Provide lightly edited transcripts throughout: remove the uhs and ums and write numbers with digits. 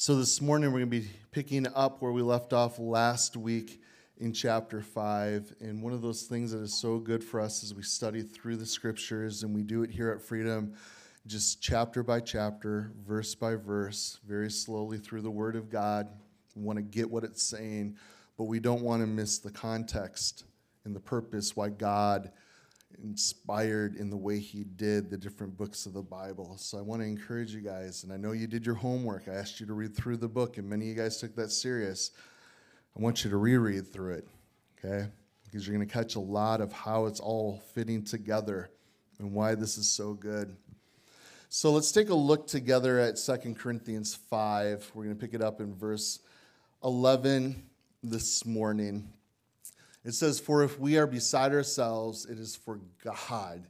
So this morning we're going to be picking up where we left off last week in chapter 5. And one of those things that is so good for us as we study through the scriptures, and we do it here at Freedom, just chapter by chapter, verse by verse, very slowly through the Word of God. We want to get what it's saying, but we don't want to miss the context and the purpose why God inspired in the way he did the different books of the Bible. So I want to encourage you guys, and I know you did your homework. I asked you to read through the book, and many of you guys took that serious. I want you to reread through it, okay? Because you're going to catch a lot of how it's all fitting together and why this is so good. So let's take a look together at 2 Corinthians 5. We're going to pick it up in verse 11 this morning. It says, "For if we are beside ourselves, it is for God.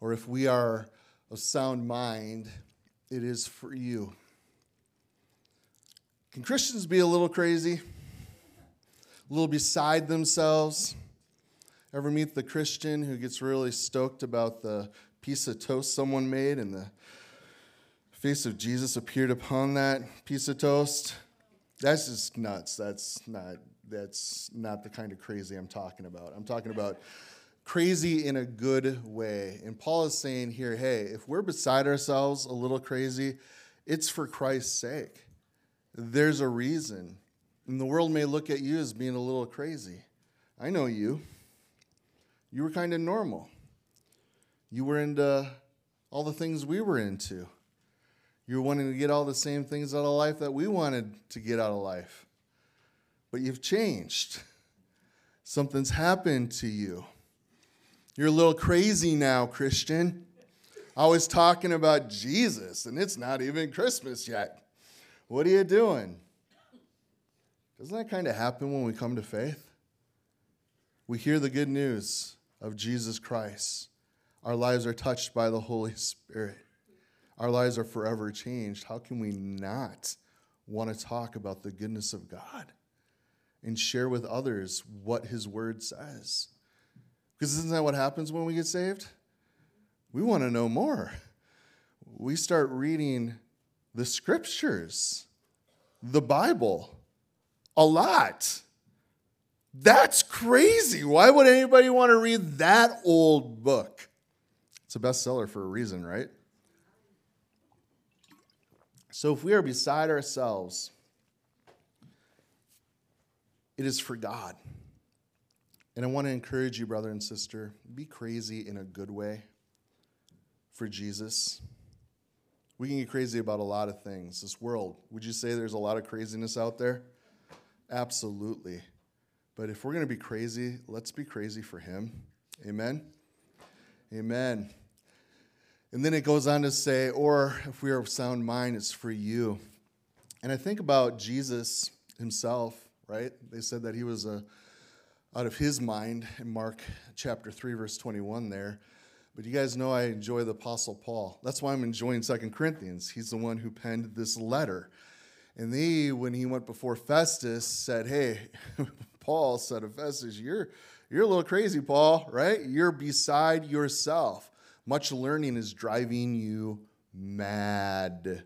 Or if we are of sound mind, it is for you." Can Christians be a little crazy? A little beside themselves? Ever meet the Christian who gets really stoked about the piece of toast someone made and the face of Jesus appeared upon that piece of toast? That's just nuts. That's not the kind of crazy I'm talking about. I'm talking about crazy in a good way. And Paul is saying here, hey, if we're beside ourselves a little crazy, it's for Christ's sake. There's a reason. And the world may look at you as being a little crazy. I know you. You were kind of normal. You were into all the things we were into. You were wanting to get all the same things out of life that we wanted to get out of life. But you've changed. Something's happened to you. You're a little crazy now, Christian. I was talking about Jesus, and it's not even Christmas yet. What are you doing? Doesn't that kind of happen when we come to faith? We hear the good news of Jesus Christ. Our lives are touched by the Holy Spirit. Our lives are forever changed. How can we not want to talk about the goodness of God and share with others what his word says? Because isn't that what happens when we get saved? We want to know more. We start reading the scriptures, the Bible, a lot. That's crazy. Why would anybody want to read that old book? It's a bestseller for a reason, right? So if we are beside ourselves, it is for God. And I want to encourage you, brother and sister, be crazy in a good way for Jesus. We can get crazy about a lot of things. This world, would you say there's a lot of craziness out there? Absolutely. But if we're going to be crazy, let's be crazy for him. Amen? Amen. And then it goes on to say, or if we are of sound mind, it's for you. And I think about Jesus himself. Right? They said that he was out of his mind in Mark chapter 3, verse 21 there. But you guys know I enjoy the Apostle Paul. That's why I'm enjoying 2 Corinthians. He's the one who penned this letter. And they, when he went before Festus, said, hey, Paul said to Festus, you're a little crazy, Paul, right? You're beside yourself. Much learning is driving you mad,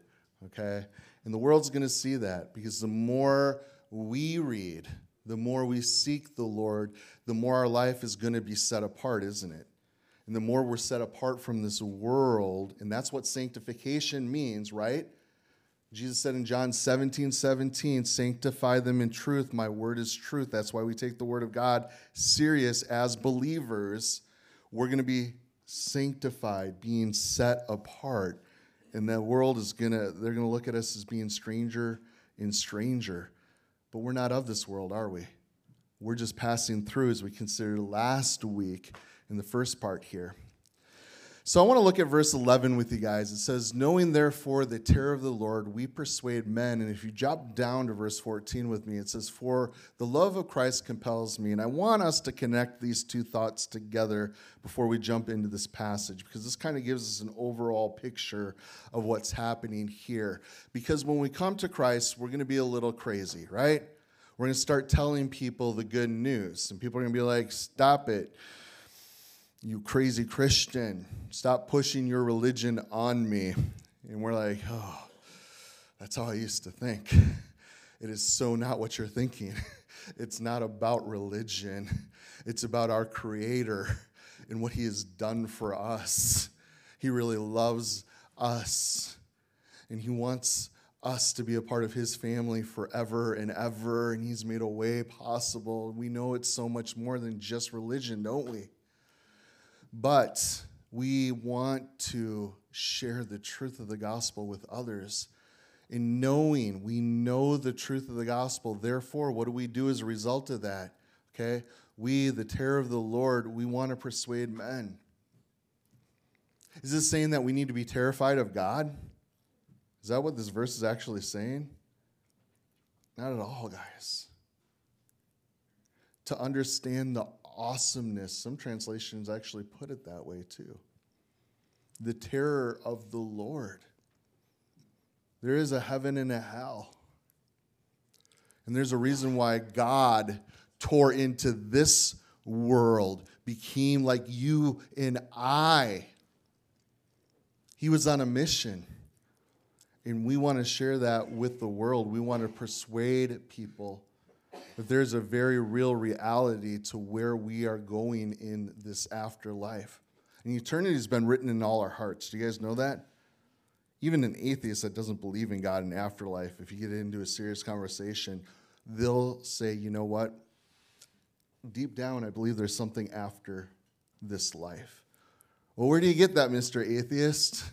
okay? And the world's going to see that, because the more we read, the more we seek the Lord, the more our life is going to be set apart, isn't it? And the more we're set apart from this world, and that's what sanctification means, right? Jesus said in John 17:17, sanctify them in truth. My word is truth. That's why we take the word of God serious as believers. We're going to be sanctified, being set apart. And the world is they're going to look at us as being stranger and stranger. But we're not of this world, are we? We're just passing through, as we considered last week in the first part here. So I want to look at verse 11 with you guys. It says, knowing therefore the terror of the Lord, we persuade men. And if you drop down to verse 14 with me, it says, for the love of Christ compels me. And I want us to connect these two thoughts together before we jump into this passage, because this kind of gives us an overall picture of what's happening here. Because when we come to Christ, we're going to be a little crazy, right? We're going to start telling people the good news. And people are going to be like, stop it. You crazy Christian, stop pushing your religion on me. And we're like, oh, That's how I used to think. It is so not what you're thinking. It's not about religion. It's about our Creator and what He has done for us. He really loves us, and He wants us to be a part of His family forever and ever, and He's made a way possible. We know it's so much more than just religion, don't we? But we want to share the truth of the gospel with others. In knowing, we know the truth of the gospel. Therefore, what do we do as a result of that? Okay? We, the terror of the Lord, we want to persuade men. Is this saying that we need to be terrified of God? Is that what this verse is actually saying? Not at all, guys. To understand the awesomeness, some translations actually put it that way too. The terror of the Lord. There is a heaven and a hell. And there's a reason why God tore into this world, became like you and I. He was on a mission. And we want to share that with the world. We want to persuade people that there's a very real reality to where we are going in this afterlife. And eternity has been written in all our hearts. Do you guys know that? Even an atheist that doesn't believe in God and afterlife, if you get into a serious conversation, they'll say, you know what? Deep down, I believe there's something after this life. Well, where do you get that, Mr. Atheist?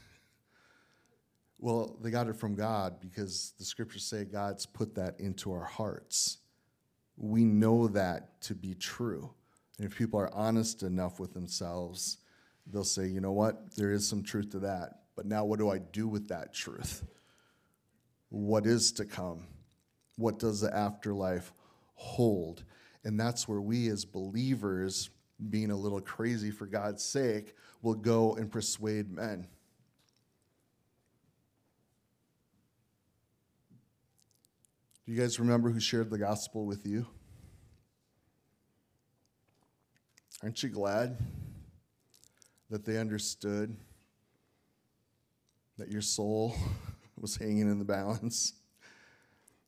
Well, they got it from God, because the scriptures say God's put that into our hearts. We know that to be true. And if people are honest enough with themselves, they'll say, you know what? There is some truth to that. But now what do I do with that truth? What is to come? What does the afterlife hold? And that's where we as believers, being a little crazy for God's sake, will go and persuade men. Do you guys remember who shared the gospel with you? Aren't you glad that they understood that your soul was hanging in the balance,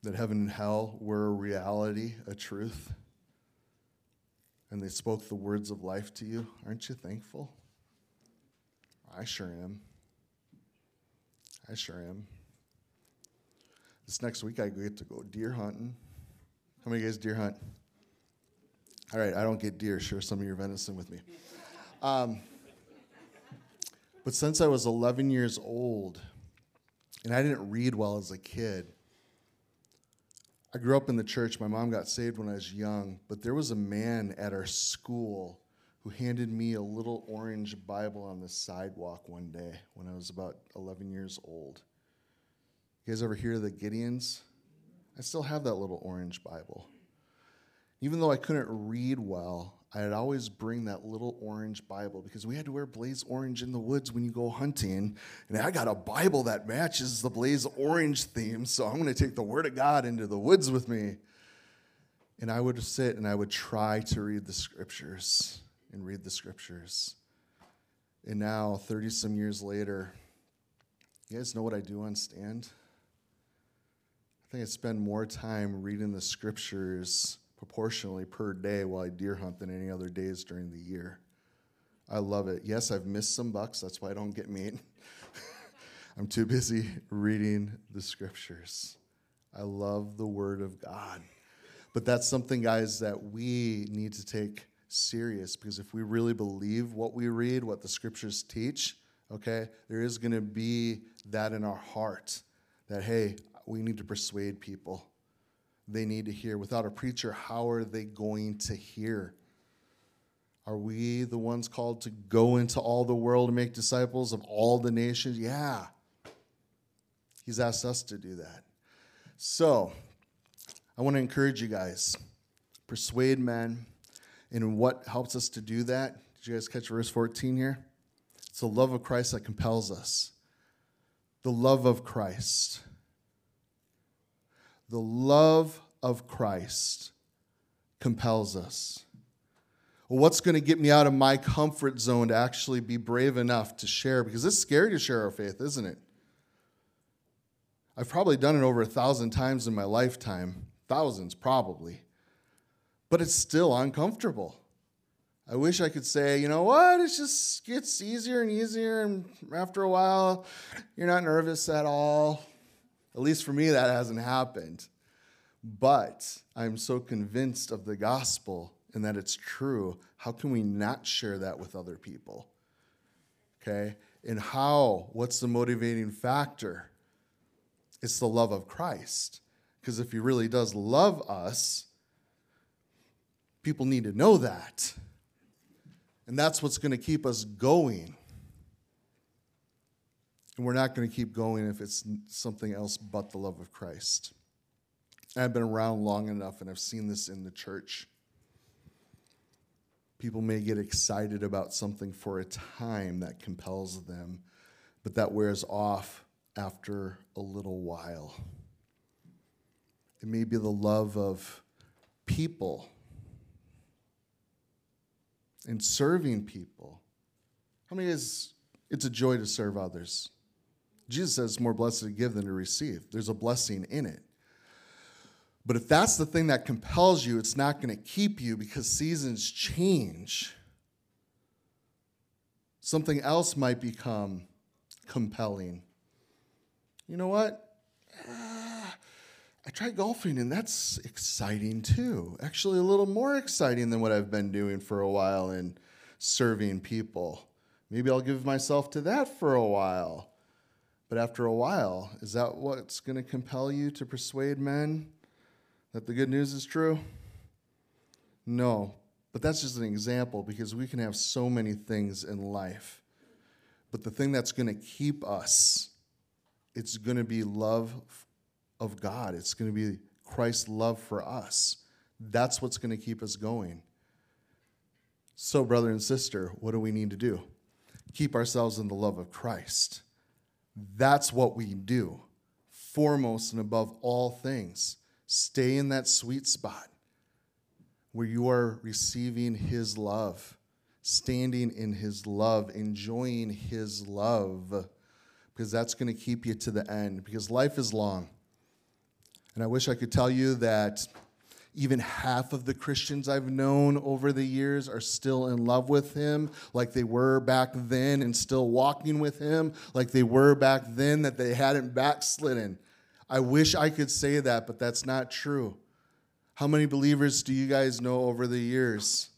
that heaven and hell were a reality, a truth, and they spoke the words of life to you? Aren't you thankful? I sure am. I sure am. This next week I get to go deer hunting. How many of you guys deer hunt? All right, I don't get deer. Share some of your venison with me. But since I was 11 years old, and I didn't read well as a kid, I grew up in the church. My mom got saved when I was young, but there was a man at our school who handed me a little orange Bible on the sidewalk one day when I was about 11 years old. You guys ever hear of the Gideons? I still have that little orange Bible. Even though I couldn't read well, I'd always bring that little orange Bible, because we had to wear blaze orange in the woods when you go hunting. And I got a Bible that matches the blaze orange theme, so I'm going to take the Word of God into the woods with me. And I would sit and I would try to read the scriptures and read the scriptures. And now, 30-some years later, you guys know what I do on stand? I think I spend more time reading the scriptures proportionally per day while I deer hunt than any other days during the year. I love it. Yes, I've missed some bucks. That's why I don't get meat. I'm too busy reading the scriptures. I love the Word of God. But that's something, guys, that we need to take serious, because if we really believe what we read, what the scriptures teach, okay, there is going to be that in our heart that, hey, we need to persuade people. They need to hear. Without a preacher, how are they going to hear? Are we the ones called to go into all the world and make disciples of all the nations? Yeah. He's asked us to do that. So I want to encourage you guys. Persuade men. And what helps us to do that? Did you guys catch verse 14 here? It's the love of Christ that compels us. The love of Christ. The love of Christ compels us. Well, what's going to get me out of my comfort zone to actually be brave enough to share? Because it's scary to share our faith, isn't it? I've probably done it over 1,000 times in my lifetime, thousands probably, but it's still uncomfortable. I wish I could say, you know what, it just gets easier and easier, and after a while, you're not nervous at all. At least for me, that hasn't happened. But I'm so convinced of the gospel and that it's true. How can we not share that with other people? Okay? And how? What's the motivating factor? It's the love of Christ. Because if he really does love us, people need to know that. And that's what's going to keep us going. And we're not going to keep going if it's something else but the love of Christ. I've been around long enough, and I've seen this in the church. People may get excited about something for a time that compels them, but that wears off after a little while. It may be the love of people and serving people. How many is it's a joy to serve others? Jesus says it's more blessed to give than to receive. There's a blessing in it. But if that's the thing that compels you, it's not going to keep you because seasons change. Something else might become compelling. You know what? I tried golfing, and that's exciting too. Actually, a little more exciting than what I've been doing for a while in serving people. Maybe I'll give myself to that for a while. But after a while, is that what's going to compel you to persuade men that the good news is true? No. But that's just an example, because we can have so many things in life. But the thing that's going to keep us, it's going to be love of God. It's going to be Christ's love for us. That's what's going to keep us going. So, brother and sister, what do we need to do? Keep ourselves in the love of Christ. That's what we do, foremost and above all things. Stay in that sweet spot where you are receiving his love, standing in his love, enjoying his love, because that's going to keep you to the end, because life is long. And I wish I could tell you that even half of the Christians I've known over the years are still in love with him like they were back then, and still walking with him like they were back then, that they hadn't backslidden. I wish I could say that, but that's not true. How many believers do you guys know over the years?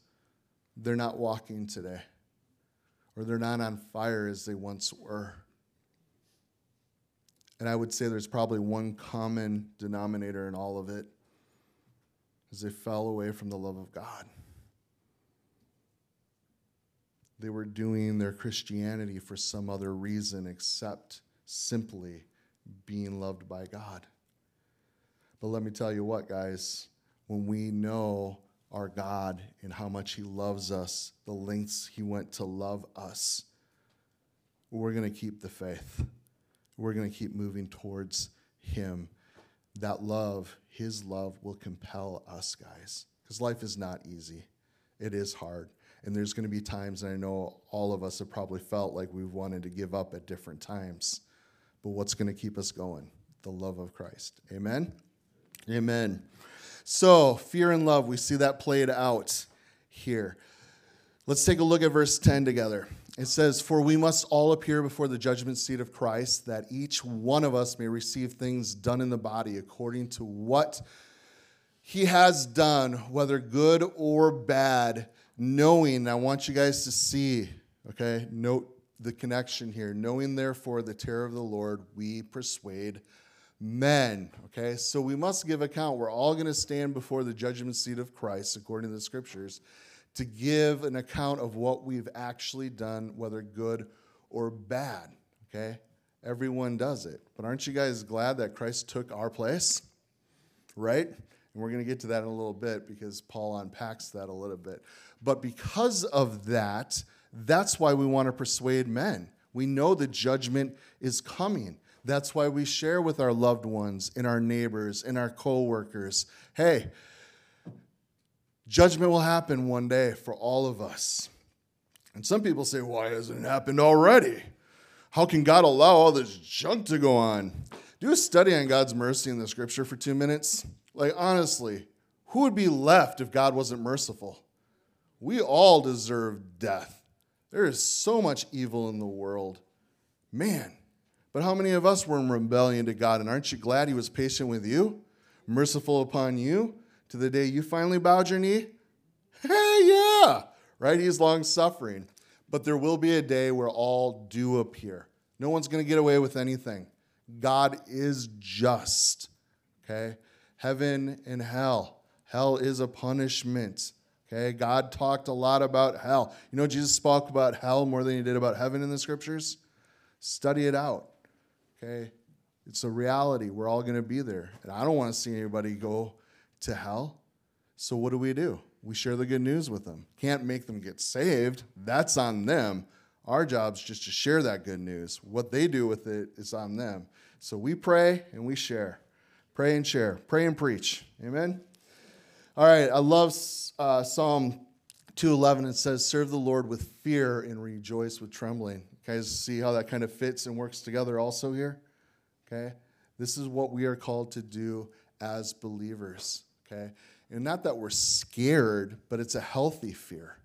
They're not walking today, or they're not on fire as they once were. And I would say there's probably one common denominator in all of it, is they fell away from the love of God. They were doing their Christianity for some other reason except simply being loved by God. But let me tell you what, guys, when we know our God and how much he loves us, the lengths he went to love us, we're going to keep the faith. We're going to keep moving towards him. That love, his love, will compel us, guys, because life is not easy. It is hard. And there's going to be times, and I know all of us have probably felt like we've wanted to give up at different times. But what's going to keep us going? The love of Christ. Amen? Amen. So, fear and love, we see that played out here. Let's take a look at verse 10 together. It says, "For we must all appear before the judgment seat of Christ, that each one of us may receive things done in the body according to what he has done, whether good or bad, knowing," I want you guys to see, okay, note the connection here, "knowing therefore the terror of the Lord, we persuade men," okay? So we must give account. We're all going to stand before the judgment seat of Christ, according to the scriptures, to give an account of what we've actually done, whether good or bad, okay? Everyone does it. But aren't you guys glad that Christ took our place, right? And we're going to get to that in a little bit, because Paul unpacks that a little bit. But because of that, that's why we want to persuade men. We know the judgment is coming. That's why we share with our loved ones and our neighbors and our coworkers, hey, judgment will happen one day for all of us. And some people say, why hasn't it happened already? How can God allow all this junk to go on? do a study on God's mercy in the scripture for 2 minutes. Like, honestly, who would be left if God wasn't merciful? We all deserve death. There is so much evil in the world. Man, but how many of us were in rebellion to God? And aren't you glad he was patient with you, merciful upon you, to the day you finally bowed your knee? Hey, yeah, right? He's long-suffering. But there will be a day where all do appear. No one's going to get away with anything. God is just, okay? Heaven and hell. Hell is a punishment, okay? God talked a lot about hell. You know, Jesus spoke about hell more than he did about heaven in the scriptures. Study it out, okay? It's a reality. We're all going to be there. And I don't want to see anybody go to hell. So what do? We share the good news with them. Can't make them get saved. That's on them. Our job's just to share that good news. What they do with it is on them. So we pray and we share. Pray and share. Pray and preach. Amen? All right, I love Psalm 2:11. It says, serve the Lord with fear and rejoice with trembling. You guys see how that kind of fits and works together also here? Okay? This is what we are called to do as believers. Okay? And not that we're scared, but it's a healthy fear.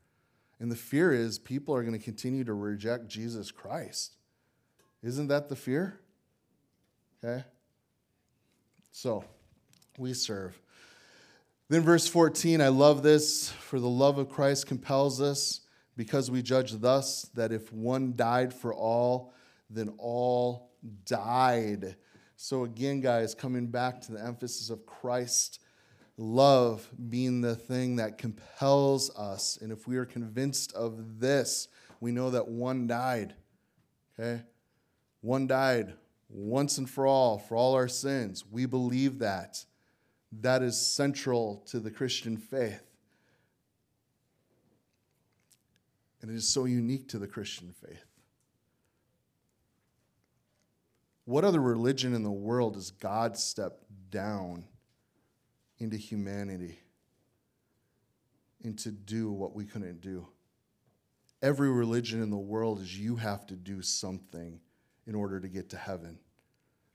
And the fear is people are going to continue to reject Jesus Christ. Isn't that the fear? Okay? So, we serve. Then verse 14, I love this. For the love of Christ compels us, because we judge thus, that if one died for all, then all died. So again, guys, coming back to the emphasis of Christ. Love being the thing that compels us. And if we are convinced of this, we know that one died. Okay? One died once and for all our sins. We believe that. That is central to the Christian faith. And it is so unique to the Christian faith. What other religion in the world does God step down into humanity, and to do what we couldn't do? Every religion in the world is you have to do something in order to get to heaven.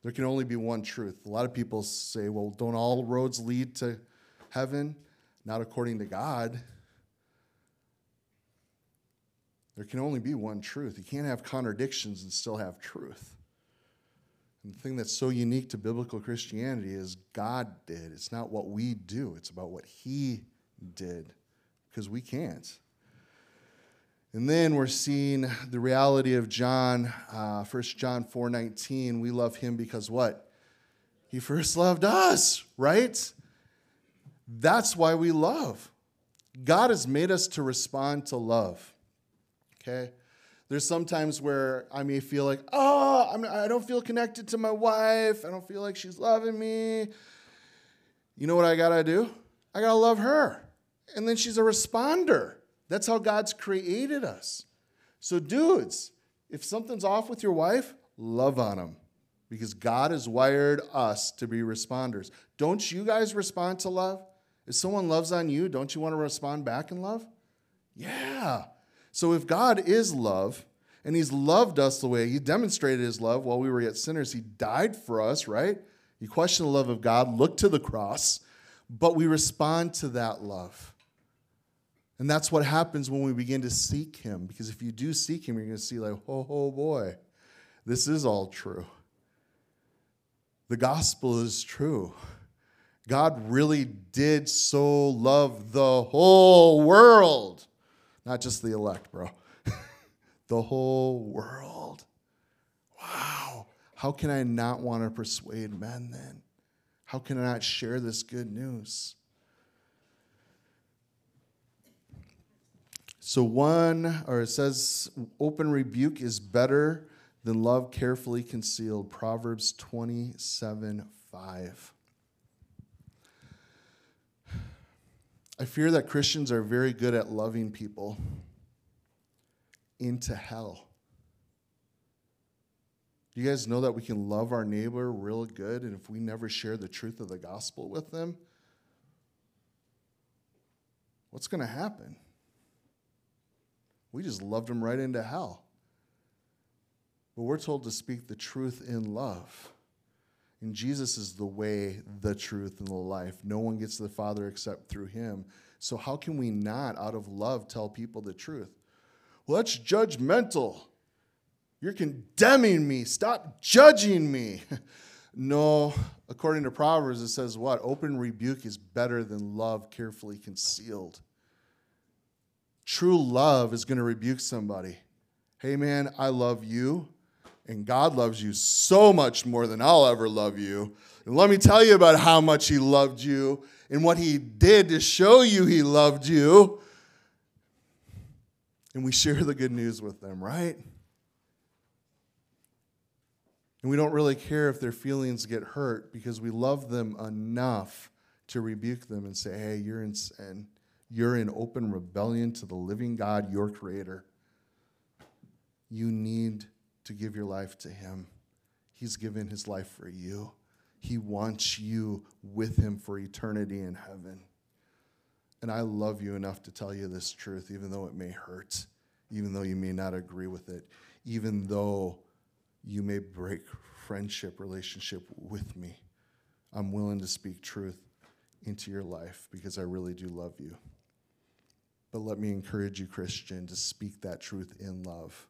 There can only be one truth. A lot of people say, well, don't all roads lead to heaven? Not according to God. There can only be one truth. You can't have contradictions and still have truth. The thing that's so unique to biblical Christianity is God did. It's not what we do. It's about what he did, because we can't. And then we're seeing the reality of John, 1 John 4:19. We love him because what? He first loved us, right? That's why we love. God has made us to respond to love, okay? There's some times where I may feel like, oh, I don't feel connected to my wife. I don't feel like she's loving me. You know what I got to do? I got to love her. And then she's a responder. That's how God's created us. So dudes, if something's off with your wife, love on them, because God has wired us to be responders. Don't you guys respond to love? If someone loves on you, don't you want to respond back in love? Yeah. So if God is love, and he's loved us the way he demonstrated his love while we were yet sinners, he died for us, right? You question the love of God, look to the cross, but we respond to that love. And that's what happens when we begin to seek him, because if you do seek him, you're going to see like, oh boy, this is all true. The gospel is true. God really did so love the whole world. Not just the elect, bro. The whole world. Wow. How can I not want to persuade men then? How can I not share this good news? So it says, open rebuke is better than love carefully concealed. Proverbs 27:5. I fear that Christians are very good at loving people into hell. You guys know that we can love our neighbor real good, and if we never share the truth of the gospel with them, what's going to happen? We just loved them right into hell. But we're told to speak the truth in love. And Jesus is the way, the truth, and the life. No one gets to the Father except through him. So how can we not, out of love, tell people the truth? Well, that's judgmental. You're condemning me. Stop judging me. No, according to Proverbs, it says what? Open rebuke is better than love carefully concealed. True love is going to rebuke somebody. Hey, man, I love you. And God loves you so much more than I'll ever love you. And let me tell you about how much he loved you and what he did to show you he loved you. And we share the good news with them, right? And we don't really care if their feelings get hurt because we love them enough to rebuke them and say, hey, you're in sin. You're in open rebellion to the living God, your creator. You need to give your life to him. He's given his life for you. He wants you with him for eternity in heaven. And I love you enough to tell you this truth, even though it may hurt, even though you may not agree with it, even though you may break friendship, relationship with me. I'm willing to speak truth into your life because I really do love you. But let me encourage you, Christian, to speak that truth in love.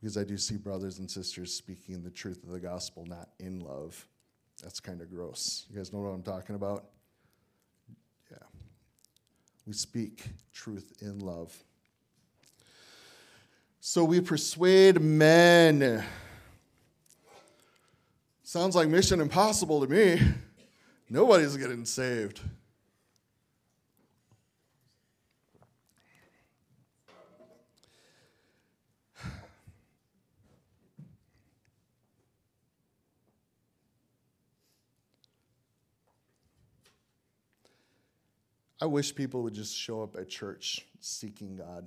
Because I do see brothers and sisters speaking the truth of the gospel, not in love. That's kind of gross. You guys know what I'm talking about? Yeah. We speak truth in love. So we persuade men. Sounds like Mission Impossible to me. Nobody's getting saved. I wish people would just show up at church seeking God.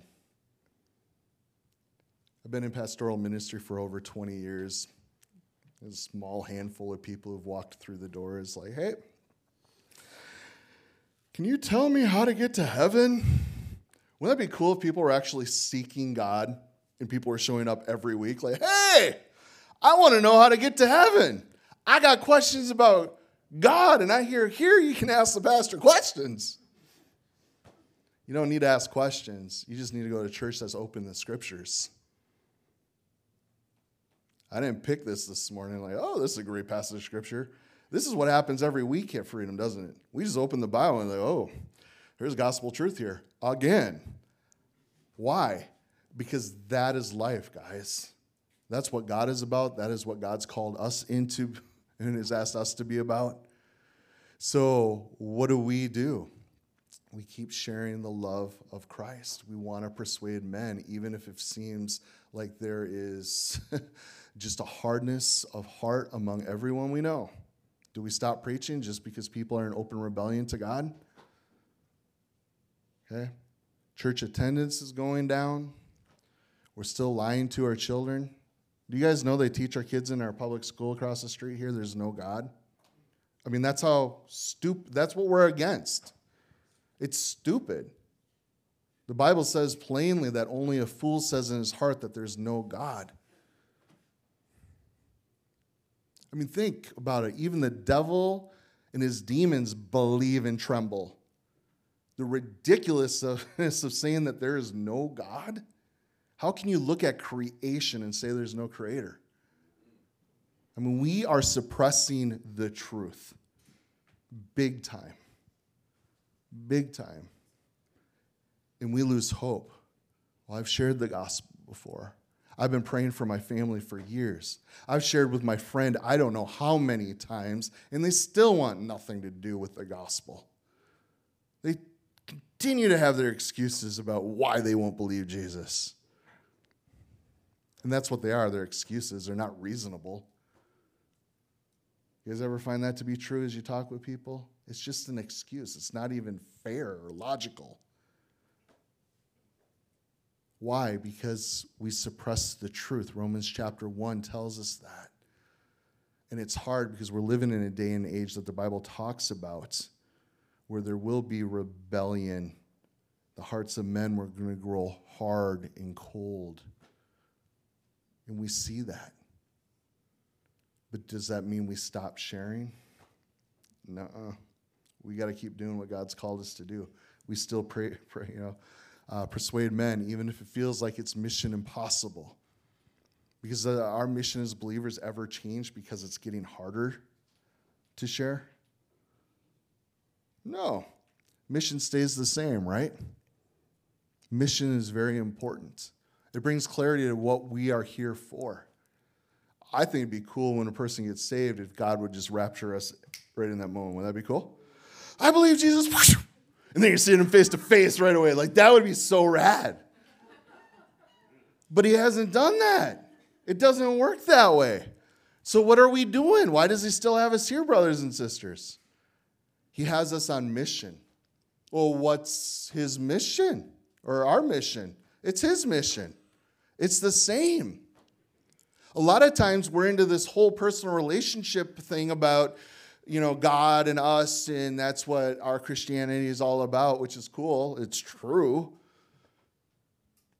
I've been in pastoral ministry for over 20 years. There's a small handful of people who've walked through the doors like, hey, can you tell me how to get to heaven? Wouldn't that be cool if people were actually seeking God and people were showing up every week like, hey, I want to know how to get to heaven. I got questions about God, and I hear here you can ask the pastor questions. You don't need to ask questions. You just need to go to church that's open to scriptures. I didn't pick this morning like, oh, this is a great passage of scripture. This is what happens every week at Freedom, doesn't it? We just open the Bible and like, oh, there's gospel truth here again. Why? Because that is life, guys. That's what God is about. That is what God's called us into and has asked us to be about. So what do? We keep sharing the love of Christ. We want to persuade men, even if it seems like there is just a hardness of heart among everyone we know. Do we stop preaching just because people are in open rebellion to God? Okay. Church attendance is going down. We're still lying to our children. Do you guys know they teach our kids in our public school across the street here, there's no God? I mean, that's how stupid, that's what we're against. It's stupid. The Bible says plainly that only a fool says in his heart that there's no God. I mean, think about it. Even the devil and his demons believe and tremble. The ridiculousness of saying that there is no God. How can you look at creation and say there's no creator? I mean, we are suppressing the truth big time. Big time. And we lose hope. Well, I've shared the gospel before. I've been praying for my family for years. I've shared with my friend I don't know how many times, and they still want nothing to do with the gospel. They continue to have their excuses about why they won't believe Jesus. And that's what they are. They're excuses. They're not reasonable. You guys ever find that to be true as you talk with people? It's just an excuse. It's not even fair or logical. Why? Because we suppress the truth. Romans chapter 1 tells us that. And it's hard because we're living in a day and age that the Bible talks about where there will be rebellion. The hearts of men were going to grow hard and cold. And we see that. But does that mean we stop sharing? Nuh-uh. We got to keep doing what God's called us to do. We still pray, persuade men, even if it feels like it's mission impossible. Because our mission as believers ever changed because it's getting harder to share? No. Mission stays the same, right? Mission is very important. It brings clarity to what we are here for. I think it'd be cool when a person gets saved if God would just rapture us right in that moment. Wouldn't that be cool? I believe Jesus. And then you're seeing him face to face right away. Like, that would be so rad. But he hasn't done that. It doesn't work that way. So what are we doing? Why does he still have us here, brothers and sisters? He has us on mission. Well, what's his mission or our mission? It's his mission. It's the same. A lot of times we're into this whole personal relationship thing about, God and us, and that's what our Christianity is all about, which is cool. It's true.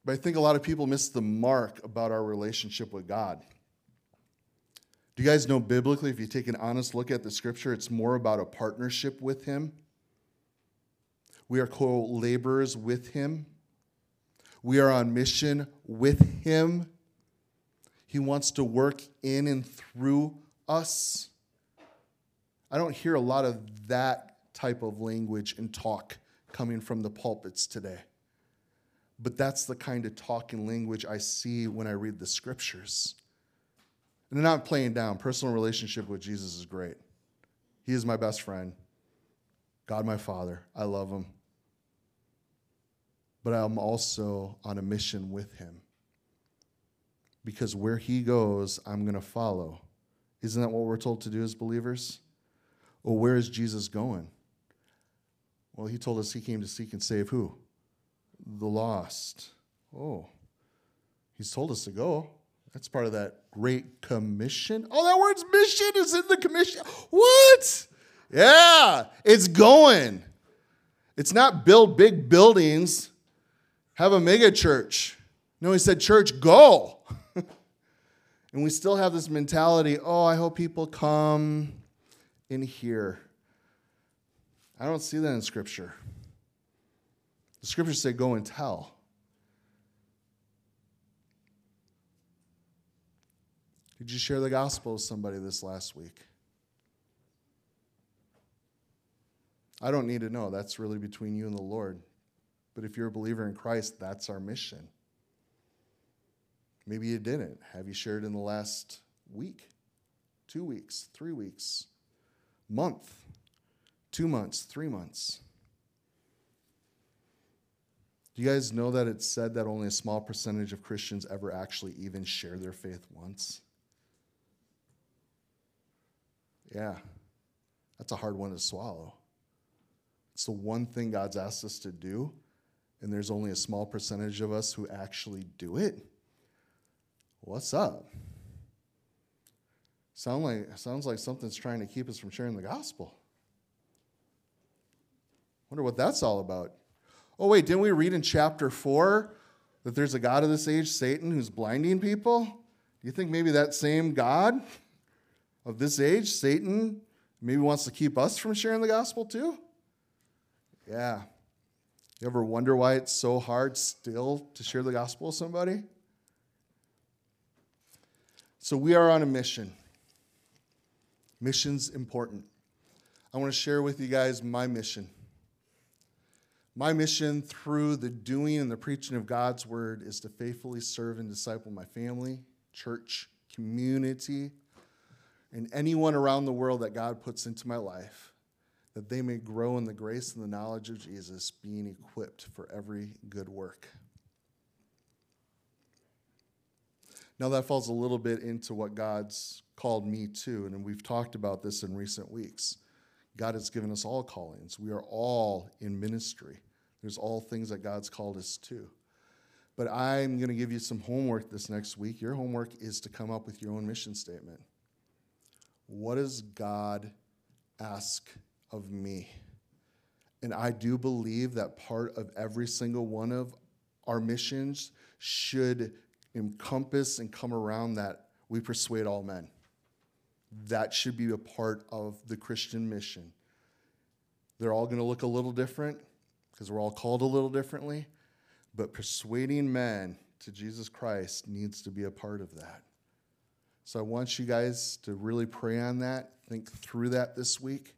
But I think a lot of people miss the mark about our relationship with God. Do you guys know biblically, if you take an honest look at the scripture, it's more about a partnership with him. We are co-laborers with him. We are on mission with him. He wants to work in and through us. I don't hear a lot of that type of language and talk coming from the pulpits today. But that's the kind of talk and language I see when I read the scriptures. And I'm not playing down. Personal relationship with Jesus is great. He is my best friend. God, my Father. I love him. But I'm also on a mission with him. Because where he goes, I'm going to follow. Isn't that what we're told to do as believers? Well, where is Jesus going? Well, he told us he came to seek and save who? The lost. Oh, he's told us to go. That's part of that great commission. Oh, that word's mission is in the commission. What? Yeah, it's going. It's not build big buildings, have a mega church. No, he said, church, go. And we still have this mentality, oh, I hope people come in here. I don't see that in Scripture. The Scriptures say, go and tell. Did you share the gospel with somebody this last week? I don't need to know. That's really between you and the Lord. But if you're a believer in Christ, that's our mission. Maybe you didn't. Have you shared in the last week, 2 weeks, 3 weeks, month, 2 months, 3 months? Do you guys know that it's said that only a small percentage of Christians ever actually even share their faith once? Yeah, that's a hard one to swallow. It's the one thing God's asked us to do, and there's only a small percentage of us who actually do it. What's up? Sounds like something's trying to keep us from sharing the gospel. Wonder what that's all about. Oh, wait, didn't we read in chapter 4 that there's a god of this age, Satan, who's blinding people? Do you think maybe that same god of this age, Satan, maybe wants to keep us from sharing the gospel too? Yeah. You ever wonder why it's so hard still to share the gospel with somebody? So we are on a mission. Mission's important. I want to share with you guys my mission. My mission through the doing and the preaching of God's word is to faithfully serve and disciple my family, church, community, and anyone around the world that God puts into my life, that they may grow in the grace and the knowledge of Jesus, being equipped for every good work. Now that falls a little bit into what God's called me to, and we've talked about this in recent weeks. God has given us all callings. We are all in ministry. There's all things that God's called us to. But I'm going to give you some homework this next week. Your homework is to come up with your own mission statement. What does God ask of me? And I do believe that part of every single one of our missions should encompass and come around that we persuade all men. That should be a part of the Christian mission. They're all going to look a little different because we're all called a little differently, but persuading men to Jesus Christ needs to be a part of that. So I want you guys to really pray on that, think through that this week,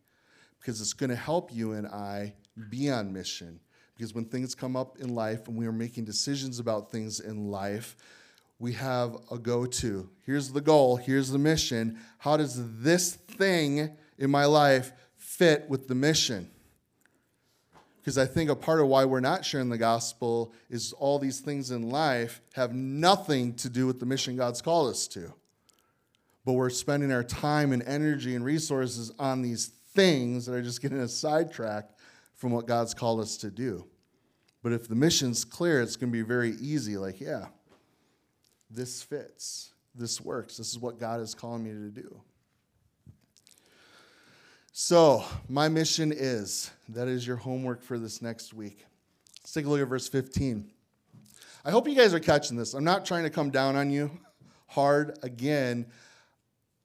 because it's going to help you and I be on mission. Because when things come up in life and we are making decisions about things in life, we have a go-to. Here's the goal. Here's the mission. How does this thing in my life fit with the mission? Because I think a part of why we're not sharing the gospel is all these things in life have nothing to do with the mission God's called us to. But we're spending our time and energy and resources on these things that are just getting us sidetracked from what God's called us to do. But if the mission's clear, it's going to be very easy. Like, yeah, this fits. This works. This is what God is calling me to do. So my mission is, that is your homework for this next week. Let's take a look at verse 15. I hope you guys are catching this. I'm not trying to come down on you hard again.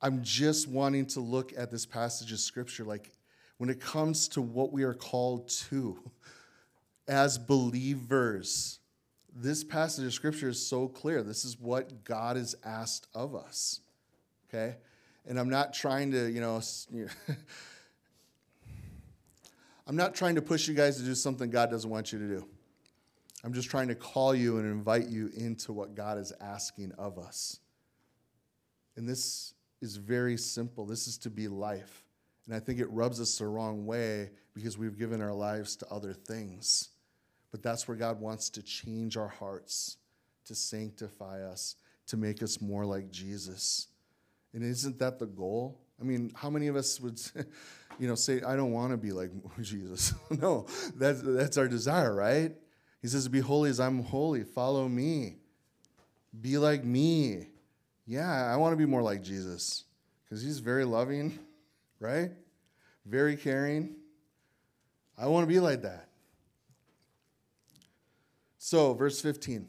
I'm just wanting to look at this passage of Scripture, like when it comes to what we are called to as believers. This passage of Scripture is so clear. This is what God has asked of us, okay? And I'm not trying to, I'm not trying to push you guys to do something God doesn't want you to do. I'm just trying to call you and invite you into what God is asking of us. And this is very simple. This is to be life. And I think it rubs us the wrong way because we've given our lives to other things. But that's where God wants to change our hearts, to sanctify us, to make us more like Jesus. And isn't that the goal? I mean, how many of us would, say, I don't want to be like Jesus? No, that's our desire, right? He says, be holy as I'm holy. Follow me. Be like me. Yeah, I want to be more like Jesus because he's very loving, right? Very caring. I want to be like that. So, verse 15,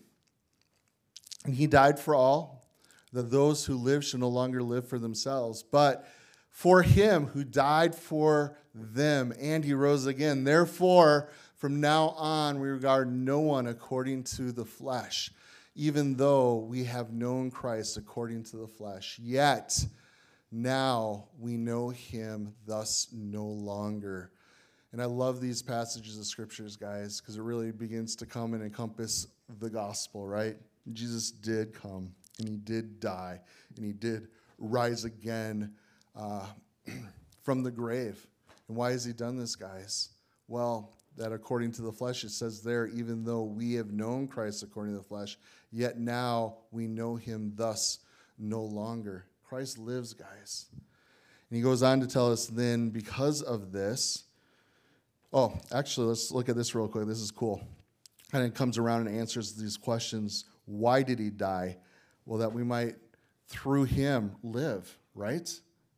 and he died for all, that those who live should no longer live for themselves, but for him who died for them, and he rose again. Therefore, from now on, we regard no one according to the flesh, even though we have known Christ according to the flesh. Yet, now we know him, thus no longer. And I love these passages of Scriptures, guys, because it really begins to come and encompass the gospel, right? Jesus did come, and he did die, and he did rise again from the grave. And why has he done this, guys? Well, that according to the flesh, it says there, even though we have known Christ according to the flesh, yet now we know him thus no longer. Christ lives, guys. And he goes on to tell us then, because of this... Oh, actually, let's look at this real quick. This is cool. And it comes around and answers these questions. Why did he die? Well, that we might, through him, live, right?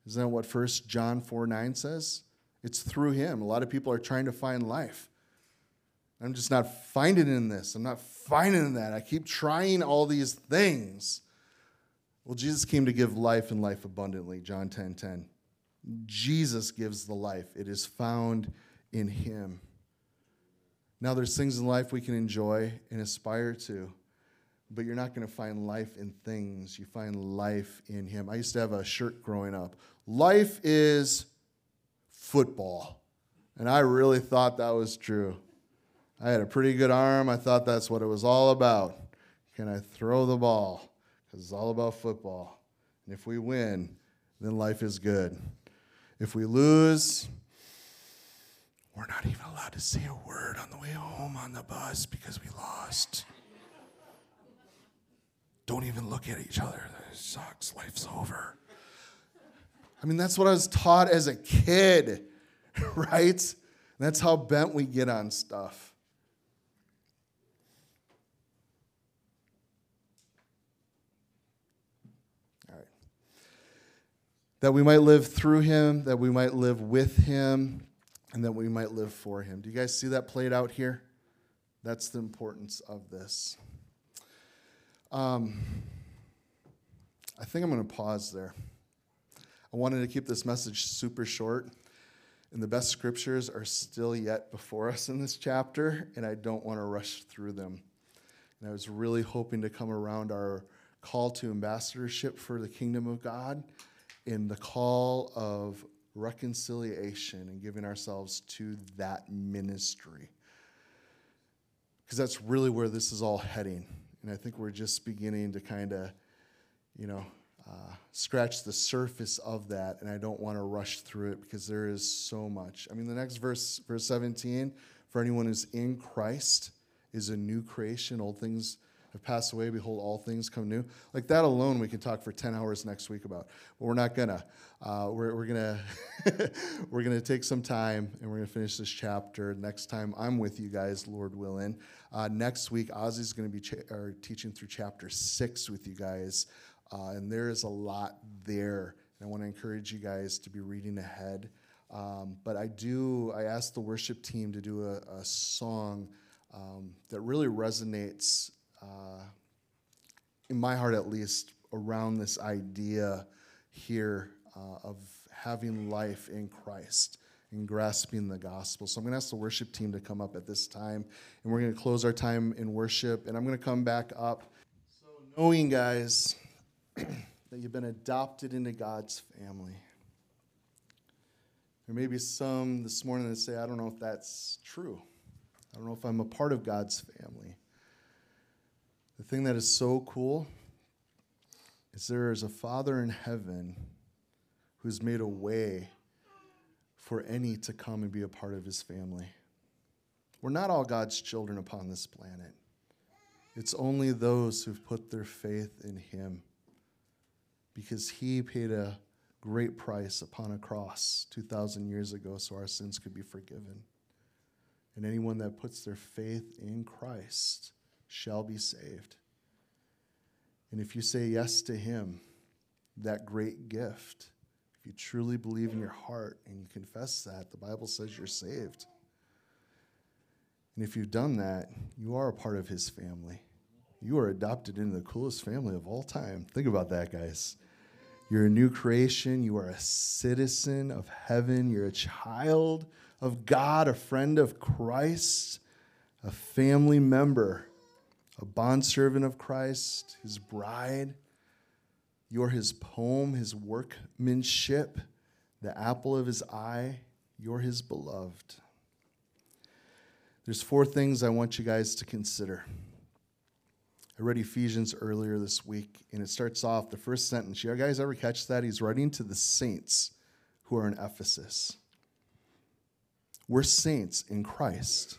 Isn't that what 1 John 4:9 says? It's through him. A lot of people are trying to find life. I'm just not finding in this. I'm not finding in that. I keep trying all these things. Well, Jesus came to give life and life abundantly, John 10:10. Jesus gives the life. It is found in him. Now there's things in life we can enjoy and aspire to, but you're not going to find life in things. You find life in him. I used to have a shirt growing up. Life is football. And I really thought that was true. I had a pretty good arm. I thought that's what it was all about. Can I throw the ball? Because it's all about football. And if we win, then life is good. If we lose, we're not even allowed to say a word on the way home on the bus because we lost. Don't even look at each other. It sucks. Life's over. I mean, that's what I was taught as a kid, right? And that's how bent we get on stuff. All right. That we might live through him, that we might live with him, and that we might live for him. Do you guys see that played out here? That's the importance of this. I think I'm going to pause there. I wanted to keep this message super short, and the best scriptures are still yet before us in this chapter, and I don't want to rush through them. And I was really hoping to come around our call to ambassadorship for the kingdom of God and the call of reconciliation and giving ourselves to that ministry. Because that's really where this is all heading. And I think we're just beginning to kind of, scratch the surface of that, and I don't want to rush through it because there is so much. I mean, the next verse, verse 17, for anyone who's in Christ is a new creation. Old things have passed away. Behold, all things come new. Like that alone we can talk for 10 hours next week about, but we're not going to. We're gonna take some time, and we're going to finish this chapter. Next time I'm with you guys, Lord willing. Next week, Ozzy's going to be teaching through chapter 6 with you guys. And there is a lot there, and I want to encourage you guys to be reading ahead. But I asked the worship team to do a song that really resonates, in my heart at least, around this idea here of having life in Christ and grasping the gospel. So I'm going to ask the worship team to come up at this time, and we're going to close our time in worship, and I'm going to come back up. So knowing, guys, that you've been adopted into God's family. There may be some this morning that say, I don't know if that's true. I don't know if I'm a part of God's family. The thing that is so cool is there is a Father in heaven who's made a way for any to come and be a part of his family. We're not all God's children upon this planet. It's only those who've put their faith in him, because he paid a great price upon a cross 2,000 years ago so our sins could be forgiven. And anyone that puts their faith in Christ shall be saved. And if you say yes to him, that great gift, if you truly believe in your heart and you confess that, the Bible says you're saved. And if you've done that, you are a part of his family. You are adopted into the coolest family of all time. Think about that, guys. You're a new creation. You are a citizen of heaven. You're a child of God, a friend of Christ, a family member, a bondservant of Christ, his bride. You're his poem, his workmanship, the apple of his eye. You're his beloved. There's 4 things I want you guys to consider. I read Ephesians earlier this week, and it starts off the first sentence. You guys ever catch that? He's writing to the saints who are in Ephesus. We're saints in Christ.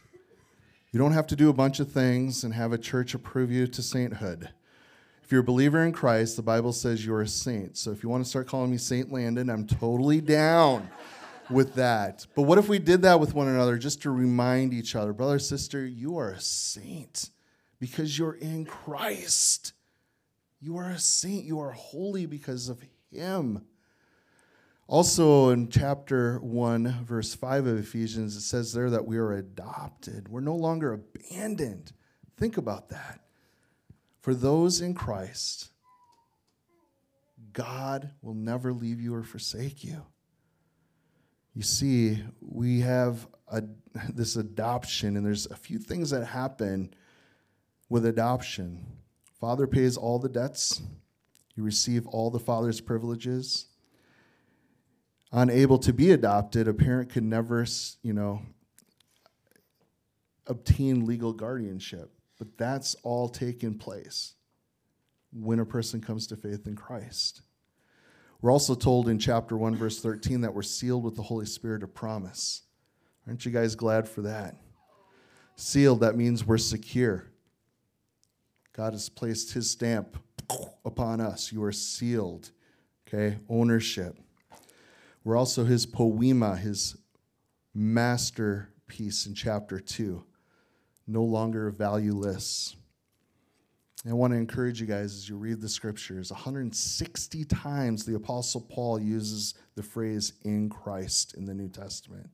You don't have to do a bunch of things and have a church approve you to sainthood. If you're a believer in Christ, the Bible says you're a saint. So if you want to start calling me Saint Landon, I'm totally down with that. But what if we did that with one another just to remind each other, brother, sister, you are a saint. Because you're in Christ. You are a saint. You are holy because of him. Also in chapter 1, verse 5 of Ephesians, it says there that we are adopted. We're no longer abandoned. Think about that. For those in Christ, God will never leave you or forsake you. You see, we have this adoption, and there's a few things that happen with adoption. Father pays all the debts. You receive all the father's privileges. Unable to be adopted, a parent could never, obtain legal guardianship. But that's all taken place when a person comes to faith in Christ. We're also told in chapter 1, verse 13, that we're sealed with the Holy Spirit of promise. Aren't you guys glad for that? Sealed, that means we're secure. God has placed his stamp upon us. You are sealed, okay? Ownership. We're also his poema, his masterpiece in chapter 2. No longer valueless. And I want to encourage you guys as you read the scriptures. 160 times the Apostle Paul uses the phrase in Christ in the New Testament.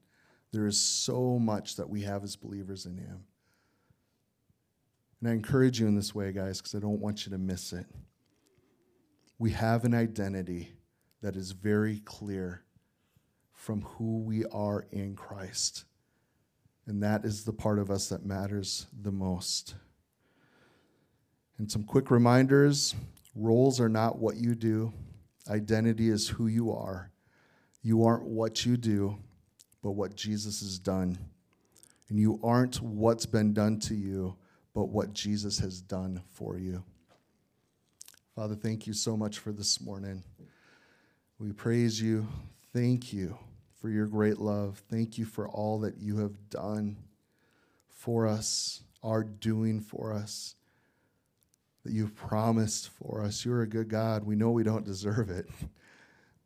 There is so much that we have as believers in him. And I encourage you in this way, guys, because I don't want you to miss it. We have an identity that is very clear from who we are in Christ. And that is the part of us that matters the most. And some quick reminders, roles are not what you do. Identity is who you are. You aren't what you do, but what Jesus has done. And you aren't what's been done to you, but what Jesus has done for you. Father, thank you so much for this morning. We praise you. Thank you for your great love. Thank you for all that you have done for us, are doing for us, that you've promised for us. You're a good God. We know we don't deserve it,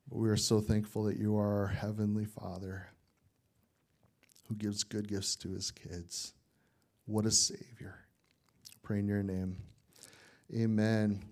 but we are so thankful that you are our heavenly Father who gives good gifts to his kids. What a Savior. I pray in your name. Amen.